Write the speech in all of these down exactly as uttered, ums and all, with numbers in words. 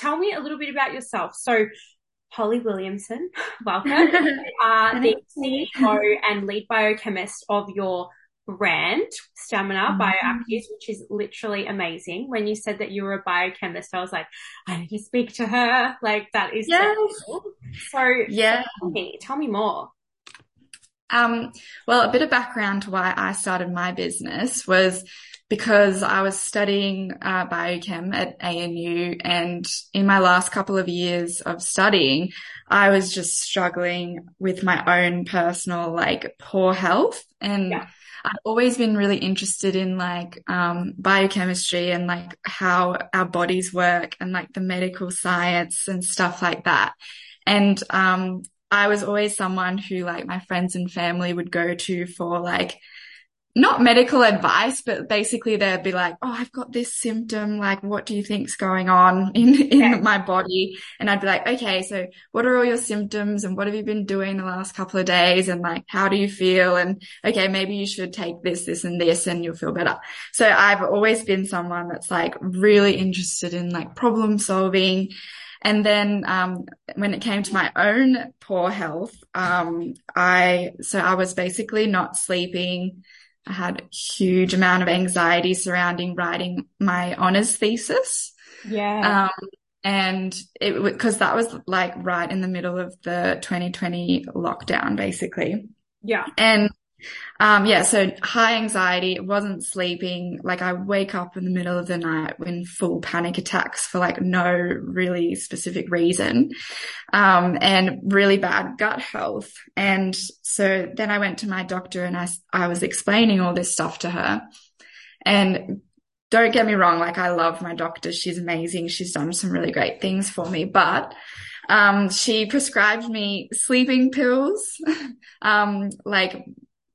tell me a little bit about yourself. So Holly Williamson, welcome. You are the C E O and lead biochemist of your brand, Stamina oh Bioactives, which is literally amazing. When you said that you were a biochemist, I was like, I need to speak to her. Like, that is yes. so cool. So yeah. tell me, tell me more. Um, well, a bit of background to why I started my business was because I was studying uh, biochem at A N U, and in my last couple of years of studying, I was just struggling with my own personal, like, poor health. And yeah. I've always been really interested in, like, um, biochemistry and, like, how our bodies work and, like, the medical science and stuff like that. And, um, I was always someone who, like, my friends and family would go to for, like, not medical advice, but basically they'd be like, oh, I've got this symptom, like, what do you think's going on in, in yeah. my body? And I'd be like, okay, so what are all your symptoms and what have you been doing the last couple of days? And, like, how do you feel? And okay, maybe you should take this, this and this and you'll feel better. So I've always been someone that's, like, really interested in, like, problem solving. And then, um, when it came to my own poor health, um, I, so I was basically not sleeping. I had a huge amount of anxiety surrounding writing my honors thesis. Yeah. Um, and it, because that was, like, right in the middle of the twenty twenty lockdown, basically. Yeah. And, um, yeah, so high anxiety, wasn't sleeping. Like, I wake up in the middle of the night with full panic attacks for, like, no really specific reason. Um, and really bad gut health. And so then I went to my doctor and I, I was explaining all this stuff to her. And don't get me wrong, like, I love my doctor. She's amazing. She's done some really great things for me, but um, she prescribed me sleeping pills, um, like,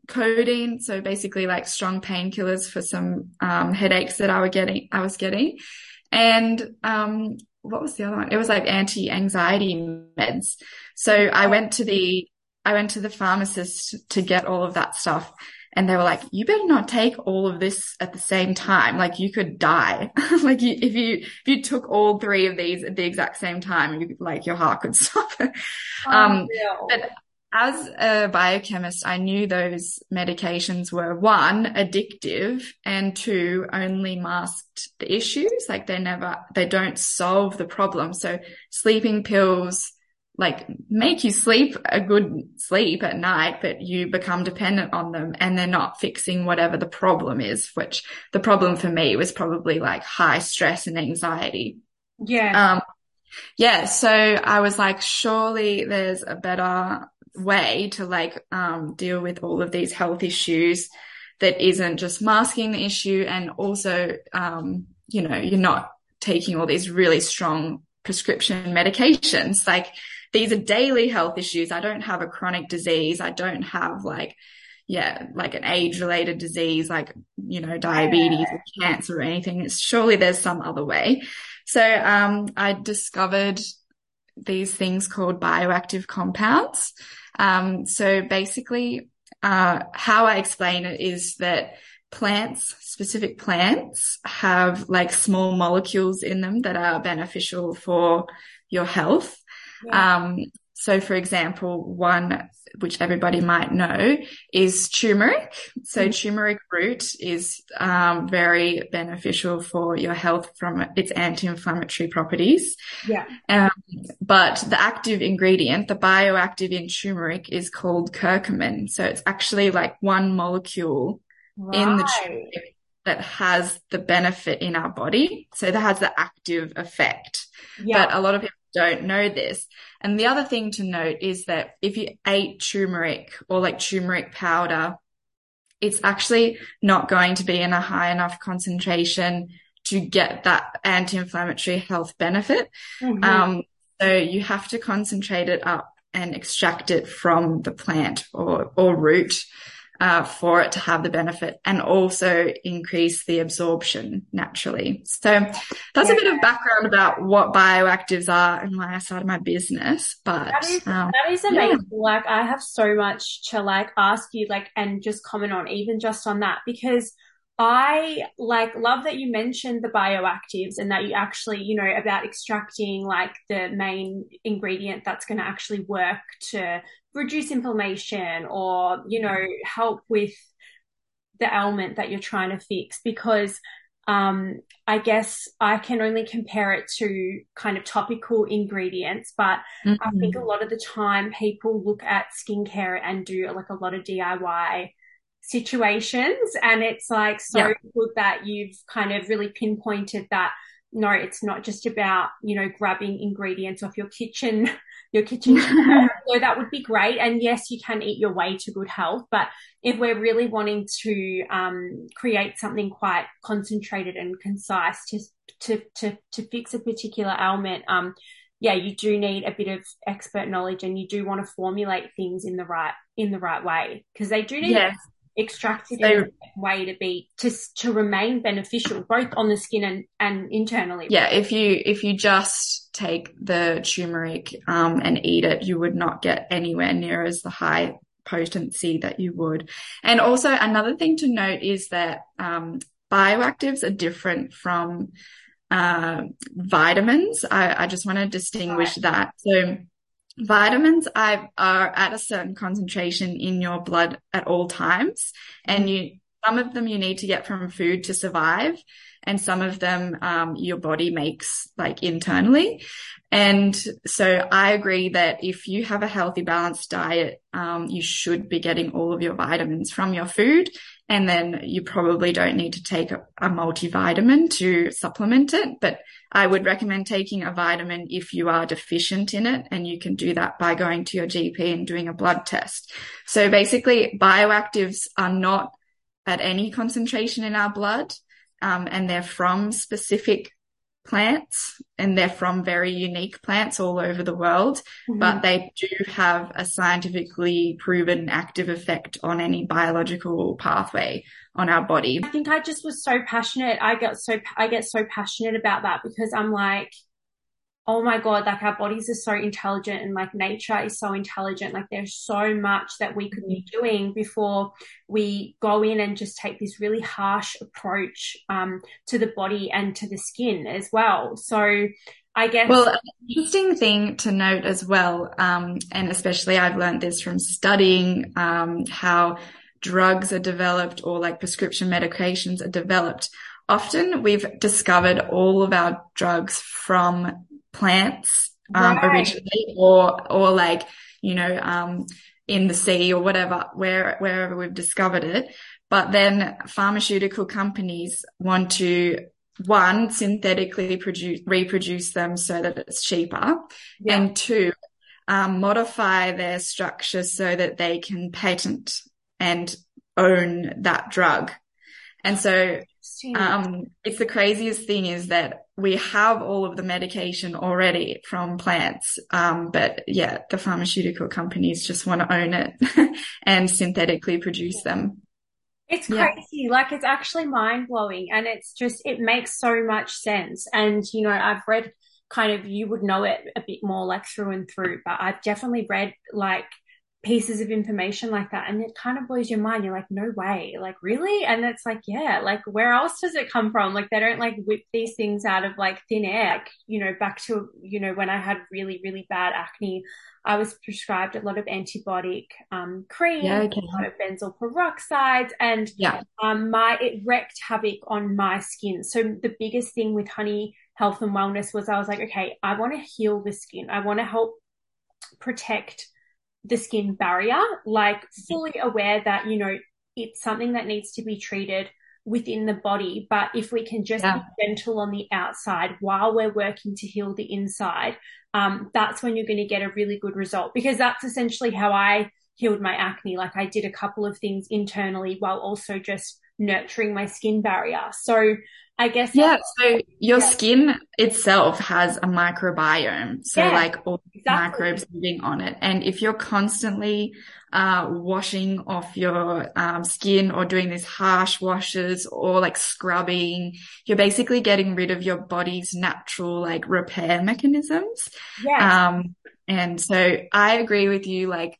codeine, so basically, like, strong painkillers for some um headaches that I were getting I was getting. And um what was the other one? It was, like, anti-anxiety meds. So I went to the I went to the pharmacist to get all of that stuff, and they were like, you better not take all of this at the same time. Like, you could die. Like, you, if you if you took all three of these at the exact same time, you, like, your heart could stop. um oh, no. But as a biochemist, I knew those medications were, one, addictive, and two, only masked the issues. Like, they never, they don't solve the problem. So sleeping pills, like, make you sleep a good sleep at night, but you become dependent on them, and they're not fixing whatever the problem is, which the problem for me was probably, like, high stress and anxiety. Yeah. Um, yeah. So I was like, surely there's a better way to, like, um deal with all of these health issues that isn't just masking the issue, and also um you know, you're not taking all these really strong prescription medications. Like, these are daily health issues. I don't have a chronic disease. I don't have, like, yeah, like, an age-related disease, like, you know, diabetes or cancer or anything. It's surely there's some other way. So um I discovered these things called bioactive compounds. Um, so basically, uh, how I explain it is that plants, specific plants, have, like, small molecules in them that are beneficial for your health. Yeah. Um, so for example, one which everybody might know is turmeric. So mm-hmm. turmeric root is, um, very beneficial for your health from its anti-inflammatory properties. Yeah. Um, but the active ingredient, the bioactive in turmeric, is called curcumin. So it's actually, like, one molecule right. in the turmeric that has the benefit in our body. So that has the active effect. Yeah. But a lot of people don't know this. And the other thing to note is that if you ate turmeric or, like, turmeric powder, it's actually not going to be in a high enough concentration to get that anti-inflammatory health benefit. Mm-hmm. Um, so you have to concentrate it up and extract it from the plant or, or root uh, for it to have the benefit, and also increase the absorption naturally. So that's yeah. a bit of background about what bioactives are and why I started my business. But that is, um, that is amazing. Yeah. Like, I have so much to, like, ask you, like, and just comment on, even just on that, because I like love that you mentioned the bioactives and that you actually, you know, about extracting like the main ingredient that's going to actually work to reduce inflammation or, you know, help with the ailment that you're trying to fix, because um, I guess I can only compare it to kind of topical ingredients, but mm-hmm. I think a lot of the time people look at skincare and do like a lot of D I Y situations, and it's like so yeah. good that you've kind of really pinpointed that no, it's not just about, you know, grabbing ingredients off your kitchen your kitchen so that would be great, and yes, you can eat your way to good health, but if we're really wanting to um create something quite concentrated and concise to to to, to fix a particular ailment, um yeah, you do need a bit of expert knowledge, and you do want to formulate things in the right in the right way, because they do need yes. extracted in a way to be to to remain beneficial both on the skin and, and internally. Yeah, if you if you just take the turmeric um and eat it, you would not get anywhere near as the high potency that you would. And also another thing to note is that um bioactives are different from uh vitamins. I, I just want to distinguish right. that. So vitamins are at a certain concentration in your blood at all times, and you some of them you need to get from food to survive, and some of them um, your body makes like internally. And so I agree that if you have a healthy, balanced diet, um, you should be getting all of your vitamins from your food, and then you probably don't need to take a, a multivitamin to supplement it. But I would recommend taking a vitamin if you are deficient in it, and you can do that by going to your G P and doing a blood test. So basically, bioactives are not at any concentration in our blood, um, and they're from specific plants, and they're from very unique plants all over the world, mm-hmm. but they do have a scientifically proven active effect on any biological pathway on our body. I think I just was so passionate. I got so, I get so passionate about that, because I'm like, oh my God, like our bodies are so intelligent, and like nature is so intelligent. Like there's so much that we could be doing before we go in and just take this really harsh approach um, to the body and to the skin as well. So I guess. Well, an interesting thing to note as well, um, and especially I've learned this from studying um, how drugs are developed, or like prescription medications are developed. Often we've discovered all of our drugs from plants um, right. originally, or or like, you know, um in the sea or whatever, where wherever we've discovered it. But then pharmaceutical companies want to one synthetically produce reproduce them so that it's cheaper, yeah. and two um modify their structure so that they can patent and own that drug. And so Um, it's the craziest thing is that we have all of the medication already from plants. Um, but yeah, the pharmaceutical companies just want to own it and synthetically produce them. It's crazy. Yeah. Like it's actually mind blowing, and it's just, it makes so much sense. And, you know, I've read kind of, you would know it a bit more like through and through, but I've definitely read like pieces of information like that, and it kind of blows your mind. You're like, no way, like really? And it's like, yeah, like where else does it come from? Like they don't like whip these things out of like thin air. Like, you know, back to, you know, when I had really really bad acne, I was prescribed a lot of antibiotic um cream, yeah, okay. a lot of benzoyl peroxides, and yeah. um my it wreaked havoc on my skin. So the biggest thing with Honey Health and Wellness was I was like, okay, I want to heal the skin. I want to help protect the skin barrier, like fully aware that, you know, it's something that needs to be treated within the body. But if we can just yeah. be gentle on the outside while we're working to heal the inside, um, that's when you're going to get a really good result, because that's essentially how I healed my acne. Like I did a couple of things internally while also just nurturing my skin barrier. So I guess yeah so your yeah. skin itself has a microbiome, so yeah, like all exactly. microbes living on it, and if you're constantly uh washing off your um skin or doing these harsh washes or like scrubbing, you're basically getting rid of your body's natural like repair mechanisms. Yeah. Um and so I agree with you, like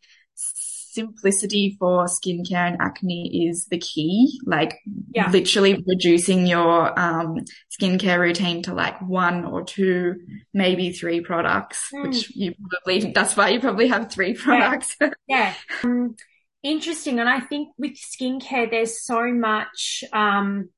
simplicity for skincare and acne is the key. Like yeah. literally reducing your um, skincare routine to like one or two, maybe three products, mm. which you probably, that's why you probably have three products. Yeah. yeah. Um, interesting. And I think with skincare, there's so much, um,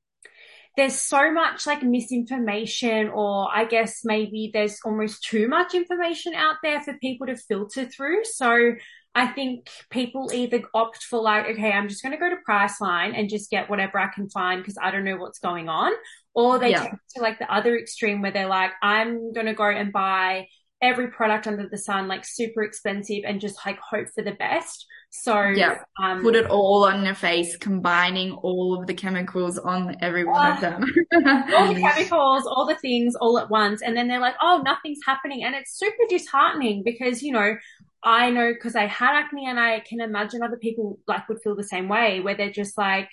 there's so much like misinformation, or I guess maybe there's almost too much information out there for people to filter through. So I think people either opt for like, okay, I'm just going to go to Priceline and just get whatever I can find because I don't know what's going on. Or they yeah. take to like the other extreme where they're like, I'm going to go and buy every product under the sun, like super expensive, and just like hope for the best. So yeah, um, put it all on your face, combining all of the chemicals on every one uh, of them. All the chemicals, all the things all at once. And then they're like, oh, nothing's happening. And it's super disheartening because, you know, I know because I had acne, and I can imagine other people like would feel the same way, where they're just like,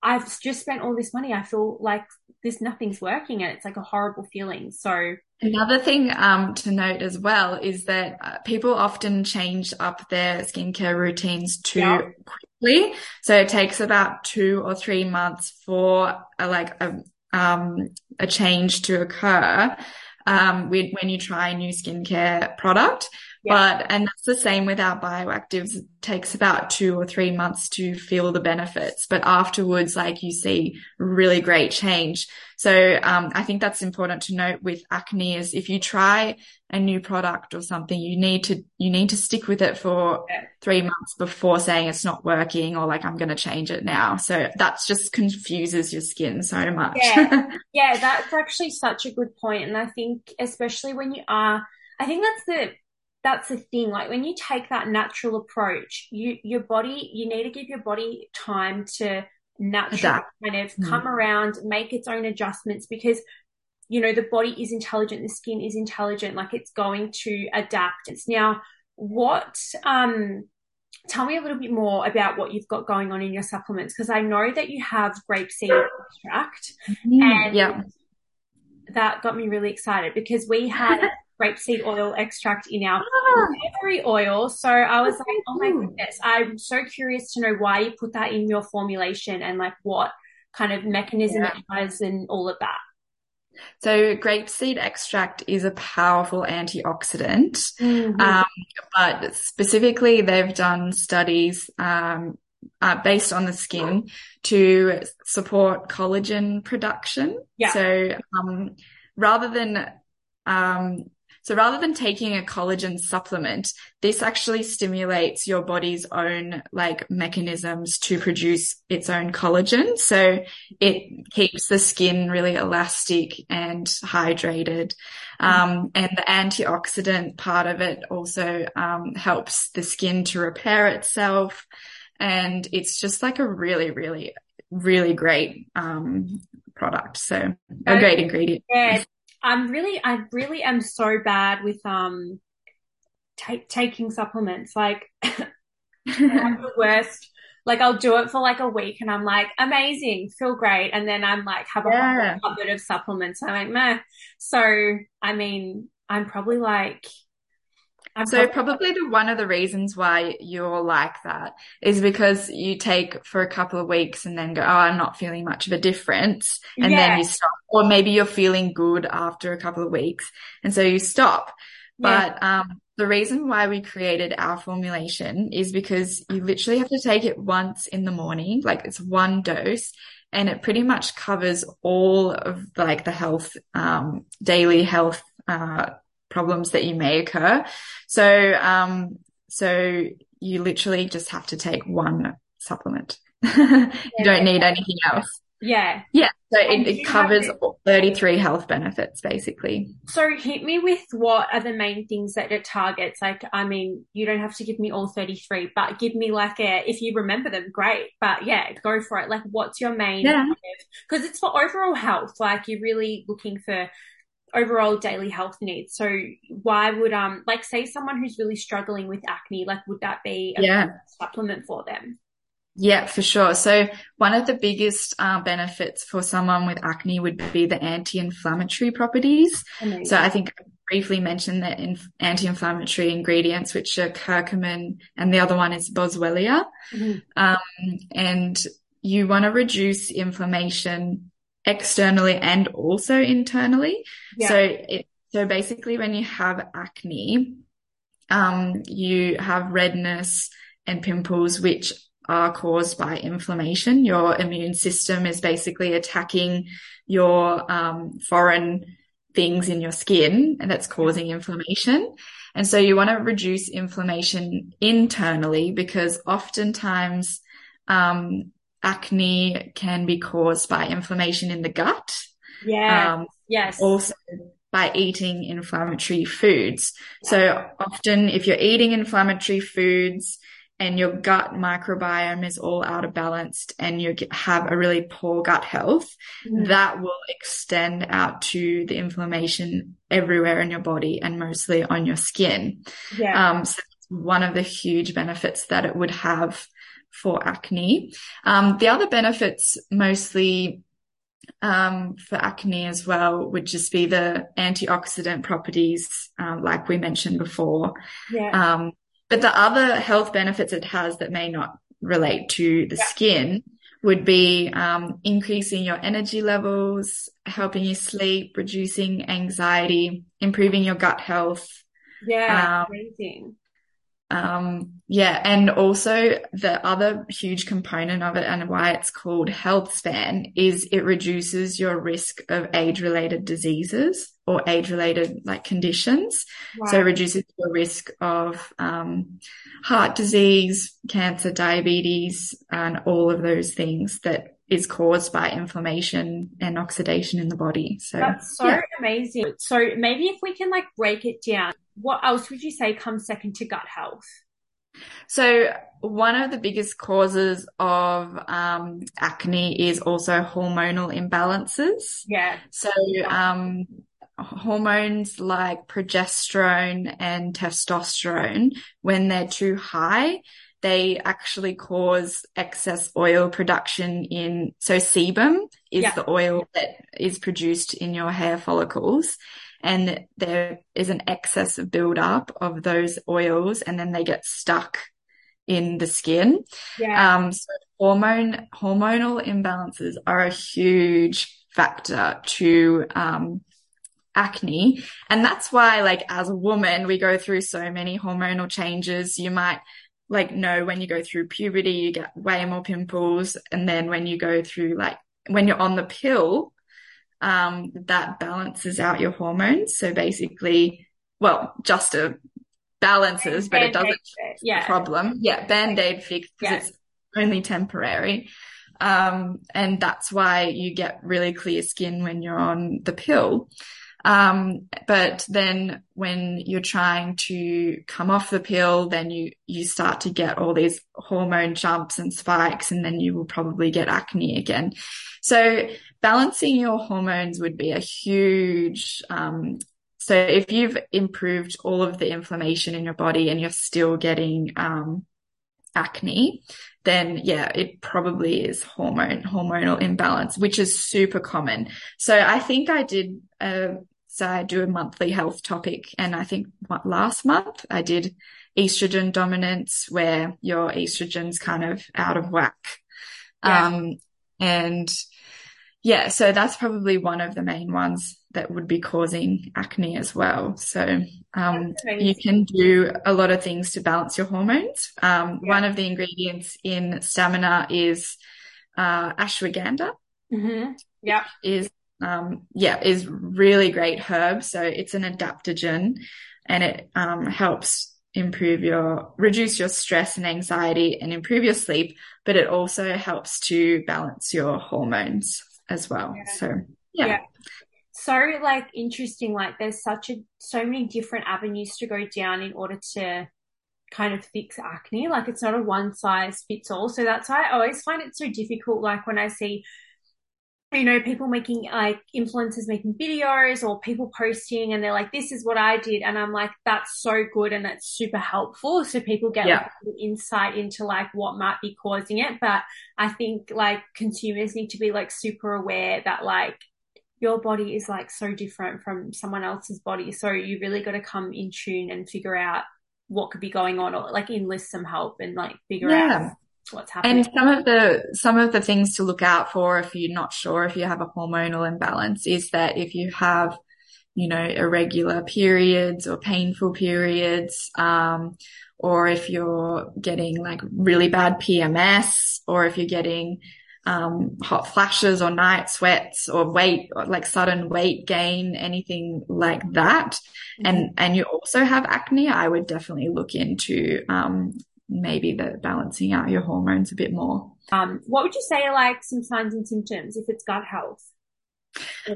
I've just spent all this money. I feel like this, nothing's working, and it's like a horrible feeling. So another thing um, to note as well is that uh, people often change up their skincare routines too yeah. quickly. So it takes about two or three months for a, like a, um, a change to occur um, with, when you try a new skincare product. But, and that's the same with our bioactives. It takes about two or three months to feel the benefits, but afterwards, like, you see really great change. So, um, I think that's important to note with acne is if you try a new product or something, you need to, you need to stick with it for three months before saying it's not working or like, I'm going to change it now. So that's just confuses your skin so much. Yeah. yeah. That's actually such a good point. And I think especially when you are, I think that's the, that's the thing. Like when you take that natural approach, you, your body, you need to give your body time to naturally kind of come mm. around, make its own adjustments, because, you know, the body is intelligent. The skin is intelligent. Like it's going to adapt. It's now what, um, tell me a little bit more about what you've got going on in your supplements. Cause I know that you have grapeseed extract mm, and yeah. that got me really excited because we had grapeseed oil extract in our every oil. So I was like, oh my goodness, I'm so curious to know why you put that in your formulation and like what kind of mechanism yeah. it has and all of that. So grapeseed extract is a powerful antioxidant, mm-hmm. um, but specifically they've done studies um, uh, based on the skin to support collagen production. Yeah. So um, rather than um So rather than taking a collagen supplement, this actually stimulates your body's own like mechanisms to produce its own collagen. So it keeps the skin really elastic and hydrated. Um, and the antioxidant part of it also um, helps the skin to repair itself. And it's just like a really, really, really great um, product. So a great ingredient. Yeah. I'm really, I really am so bad with um t- taking supplements. Like I'm the worst. Like I'll do it for like a week, and I'm like, amazing, feel great, and then I'm like, have a yeah. whole cupboard of supplements. I'm like, meh. So I mean, I'm probably like. I'm so probably, probably the one of the reasons why you're like that is because you take for a couple of weeks and then go, oh, I'm not feeling much of a difference. And yeah. then you stop. Or maybe you're feeling good after a couple of weeks and so you stop. Yeah. But um, the reason why we created our formulation is because you literally have to take it once in the morning, like it's one dose. And it pretty much covers all of like the health, um, daily health, uh, problems that you may occur. So, um, so you literally just have to take one supplement. yeah, you don't need yeah. anything else. Yeah. Yeah. So and it, it covers to... thirty-three health benefits basically. So hit me with what are the main things that it targets? Like, I mean, you don't have to give me all thirty-three, but give me like a, if you remember them, great. But yeah, go for it. Like what's your main? Yeah. Because it's for overall health. Like you're really looking for overall daily health needs. So why would um like say someone who's really struggling with acne, like would that be a yeah. supplement for them? Yeah, for sure. So one of the biggest uh, benefits for someone with acne would be the anti-inflammatory properties. Amazing. So I think I briefly mentioned the inf- anti-inflammatory ingredients, which are curcumin, and the other one is boswellia. Mm-hmm. Um, and you want to reduce inflammation externally and also internally. Yeah. So it, so basically when you have acne, um, you have redness and pimples, which are caused by inflammation. Your immune system is basically attacking your um, foreign things in your skin, and that's causing inflammation. And so you want to reduce inflammation internally, because oftentimes um, acne can be caused by inflammation in the gut. Yeah. Um, yes. Also by eating inflammatory foods. Yeah. So often if you're eating inflammatory foods, and your gut microbiome is all out of balance, and you have a really poor gut health, mm-hmm. that will extend out to the inflammation everywhere in your body and mostly on your skin. Yeah. Um, so it's one of the huge benefits that it would have for acne. Um, the other benefits mostly um, for acne as well would just be the antioxidant properties, um, like we mentioned before. Yeah. Um, But the other health benefits it has that may not relate to the yeah. skin would be um, increasing your energy levels, helping you sleep, reducing anxiety, improving your gut health. Yeah, um, amazing. Um, yeah, and also the other huge component of it, and why it's called health span, is it reduces your risk of age-related diseases or age-related like conditions. Wow. So it reduces your risk of um, heart disease, cancer, diabetes, and all of those things that is caused by inflammation and oxidation in the body. So that's so yeah. amazing. So maybe if we can like break it down, what else would you say comes second to gut health? So one of the biggest causes of um, acne is also hormonal imbalances. Yeah. So um, hormones like progesterone and testosterone, when they're too high, they actually cause excess oil production in, so sebum is yeah. the oil that is produced in your hair follicles, and there is an excess of buildup of those oils, and then they get stuck in the skin. Yeah. Um, so hormone, hormonal imbalances are a huge factor to, um, acne. And that's why, like, as a woman, we go through so many hormonal changes. You might, like, no, when you go through puberty, you get way more pimples. And then when you go through, like, when you're on the pill, um, that balances out your hormones. So basically, well, just a balances, Band-Aid, but it doesn't fix yeah. the problem. Yeah, Band-Aid fix, because yeah. it's only temporary. Um, and that's why you get really clear skin when you're on the pill. Um, but then when you're trying to come off the pill, then you, you start to get all these hormone jumps and spikes, and then you will probably get acne again. So balancing your hormones would be a huge, um, so if you've improved all of the inflammation in your body and you're still getting, um, acne, then yeah, it probably is hormone, hormonal imbalance, which is super common. So I think I did, uh, so I do a monthly health topic, and I think last month I did estrogen dominance, where your estrogen's kind of out of whack. Yeah. Um, and yeah, so that's probably one of the main ones that would be causing acne as well. So um, you can do a lot of things to balance your hormones. Um, yeah. One of the ingredients in Stamina is uh, ashwagandha. Mm-hmm. Yeah. Is um, yeah, is really great herb. So it's an adaptogen, and it um, helps improve your, reduce your stress and anxiety, and improve your sleep. But it also helps to balance your hormones as well. Yeah. So yeah. yeah. So, like, interesting, like there's such a, so many different avenues to go down in order to kind of fix acne. Like, it's not a one size fits all. So that's why I always find it so difficult. Like when I see you know, people making like influencers making videos or people posting and they're like, this is what I did. And I'm like, that's so good. And that's super helpful. So people get yeah. like, insight into like what might be causing it. But I think like consumers need to be like super aware that like your body is like so different from someone else's body. So you really got to come in tune and figure out what could be going on or like enlist some help and like figure yeah. out what's happening. And some of the some of the things to look out for if you're not sure if you have a hormonal imbalance is that if you have, you know, irregular periods or painful periods, um, or if you're getting like really bad P M S, or if you're getting um hot flashes or night sweats or weight or like sudden weight gain, anything like that, mm-hmm. and and you also have acne, I would definitely look into um maybe the balancing out your hormones a bit more. Um, what would you say are like some signs and symptoms if it's gut health?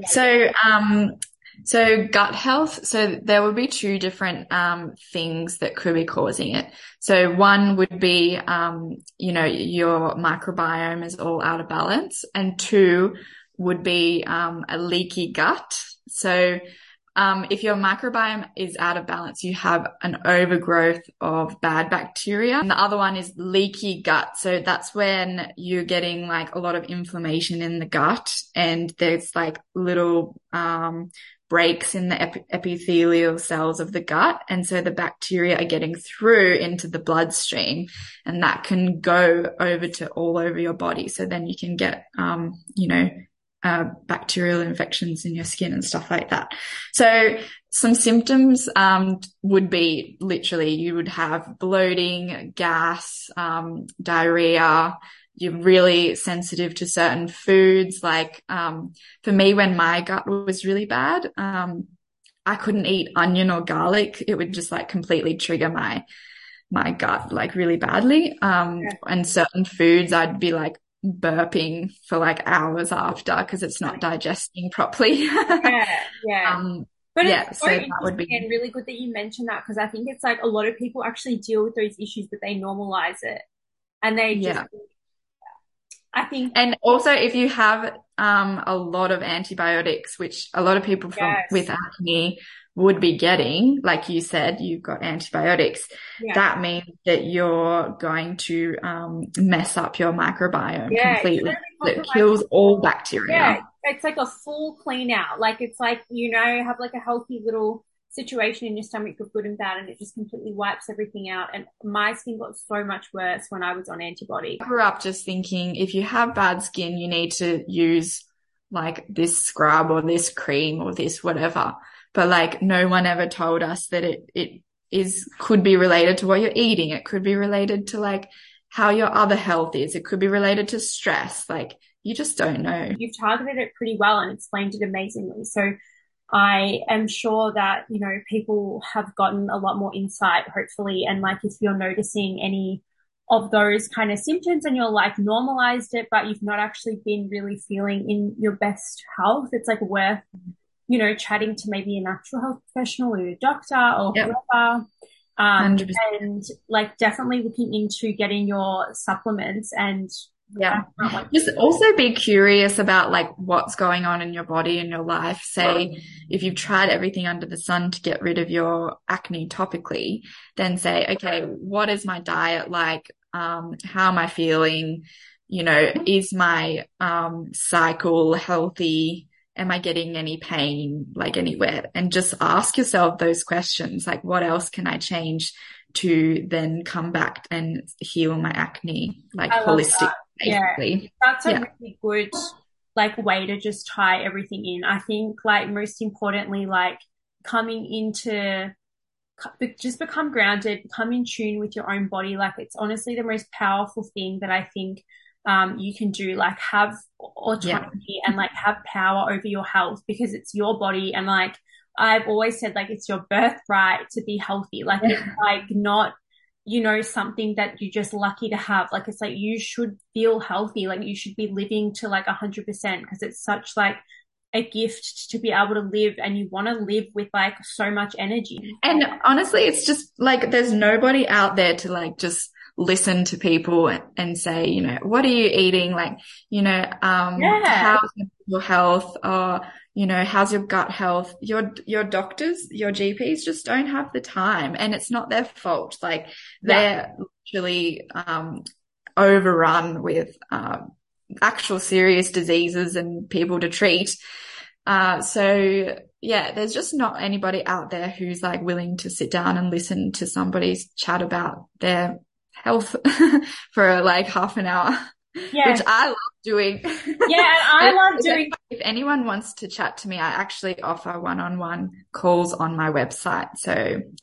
So, um, so gut health, so there would be two different, um, things that could be causing it. So one would be, um, you know, your microbiome is all out of balance, and two would be, um, a leaky gut. So, Um, if your microbiome is out of balance, you have an overgrowth of bad bacteria. And the other one is leaky gut. So that's when you're getting like a lot of inflammation in the gut, and there's like little, um, breaks in the ep- epithelial cells of the gut. And so the bacteria are getting through into the bloodstream, and that can go over to all over your body. So then you can get, um, you know, Uh, bacterial infections in your skin and stuff like that. So some symptoms um, would be literally you would have bloating, gas, um, diarrhea. You're really sensitive to certain foods. Like um, for me, when my gut was really bad, um, I couldn't eat onion or garlic. It would just like completely trigger my my gut like really badly. Um, yeah. And certain foods I'd be like burping for like hours after because it's not digesting properly. yeah, yeah. Um, but yeah, it's so, so that would be and really good that you mentioned that, because I think it's like a lot of people actually deal with those issues, but they normalize it, and they just. Yeah. I think, and also if you have um a lot of antibiotics, which a lot of people from yes. with acne would be getting, like you said, you've got antibiotics. Yeah. That means that you're going to um mess up your microbiome yeah, completely. It kills all bacteria. Yeah, it's like a full clean out. Like it's like, you know, have like a healthy little situation in your stomach of good and bad, and it just completely wipes everything out. And my skin got so much worse when I was on antibiotics. I grew up just thinking if you have bad skin, you need to use like this scrub or this cream or this whatever. But like no one ever told us that it, it is, could be related to what you're eating. It could be related to like how your other health is. It could be related to stress. Like you just don't know. You've targeted it pretty well and explained it amazingly. So I am sure that, you know, people have gotten a lot more insight, hopefully. And like if you're noticing any of those kind of symptoms and you're like normalized it, but you've not actually been really feeling in your best health, it's like worth, you know, chatting to maybe a natural health professional or your doctor or yep. whoever. Um, and like definitely looking into getting your supplements and yeah. Like just also be curious about like what's going on in your body and your life. Say yeah. if you've tried everything under the sun to get rid of your acne topically, then say, okay, what is my diet like? Um, how am I feeling? You know, is my um cycle healthy? Am I getting any pain like anywhere? And just ask yourself those questions, like what else can I change to then come back and heal my acne, like holistically. That. Basically. Yeah, that's a yeah. really good like way to just tie everything in. I think like most importantly, like coming into just become grounded, become in tune with your own body. Like it's honestly the most powerful thing that I think Um, you can do, like have autonomy yeah. and like have power over your health, because it's your body. And like I've always said, like it's your birthright to be healthy. Like yeah. it's like not, you know, something that you're just lucky to have. Like it's like you should feel healthy. Like you should be living to like a hundred percent, because it's such like a gift to be able to live, and you want to live with like so much energy. And honestly, it's just like there's nobody out there to like just listen to people and say, you know, what are you eating? Like, you know, um, yeah. how's mental health, uh, you know, how's your gut health? Your, your doctors, your G Ps just don't have the time, and it's not their fault. Like they're yeah. literally, um, overrun with, uh, actual serious diseases and people to treat. Uh, so yeah, there's just not anybody out there who's like willing to sit down and listen to somebody's chat about their health for like half an hour. Yeah. Which I love doing. Yeah, and I and love doing. If anyone wants to chat to me, I actually offer one-on-one calls on my website. So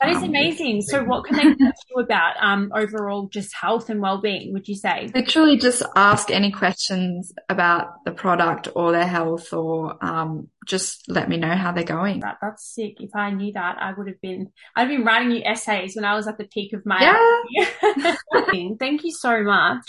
that is um, amazing. So what can they talk to you about? Um, overall, just health and well-being, would you say? Literally, just ask any questions about the product or their health, or um, just let me know how they're going. That, that's sick. If I knew that, I would have been. I'd been writing you essays when I was at the peak of my. Yeah. Thank you so much.